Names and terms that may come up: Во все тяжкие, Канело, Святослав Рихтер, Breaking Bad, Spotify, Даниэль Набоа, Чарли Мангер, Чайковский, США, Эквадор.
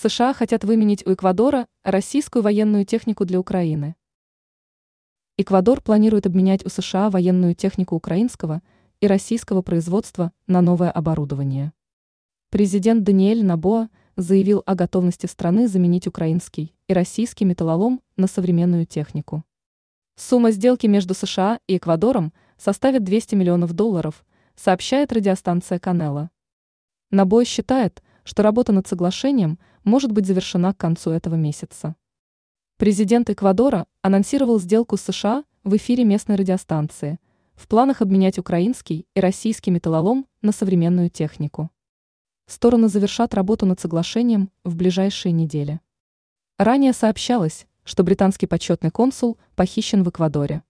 США хотят выменить у Эквадора российскую военную технику для Украины. Эквадор планирует обменять у США военную технику украинского и российского производства на новое оборудование. Президент Даниэль Набоа заявил о готовности страны заменить украинский и российский металлолом на современную технику. Сумма сделки между США и Эквадором составит $200 миллионов, сообщает радиостанция Канело. Набоа считает, что работа над соглашением может быть завершена к концу этого месяца. Президент Эквадора анонсировал сделку с США в эфире местной радиостанции. В планах обменять украинский и российский металлолом на современную технику. Стороны завершат работу над соглашением в ближайшие недели. Ранее сообщалось, что британский почетный консул похищен в Эквадоре.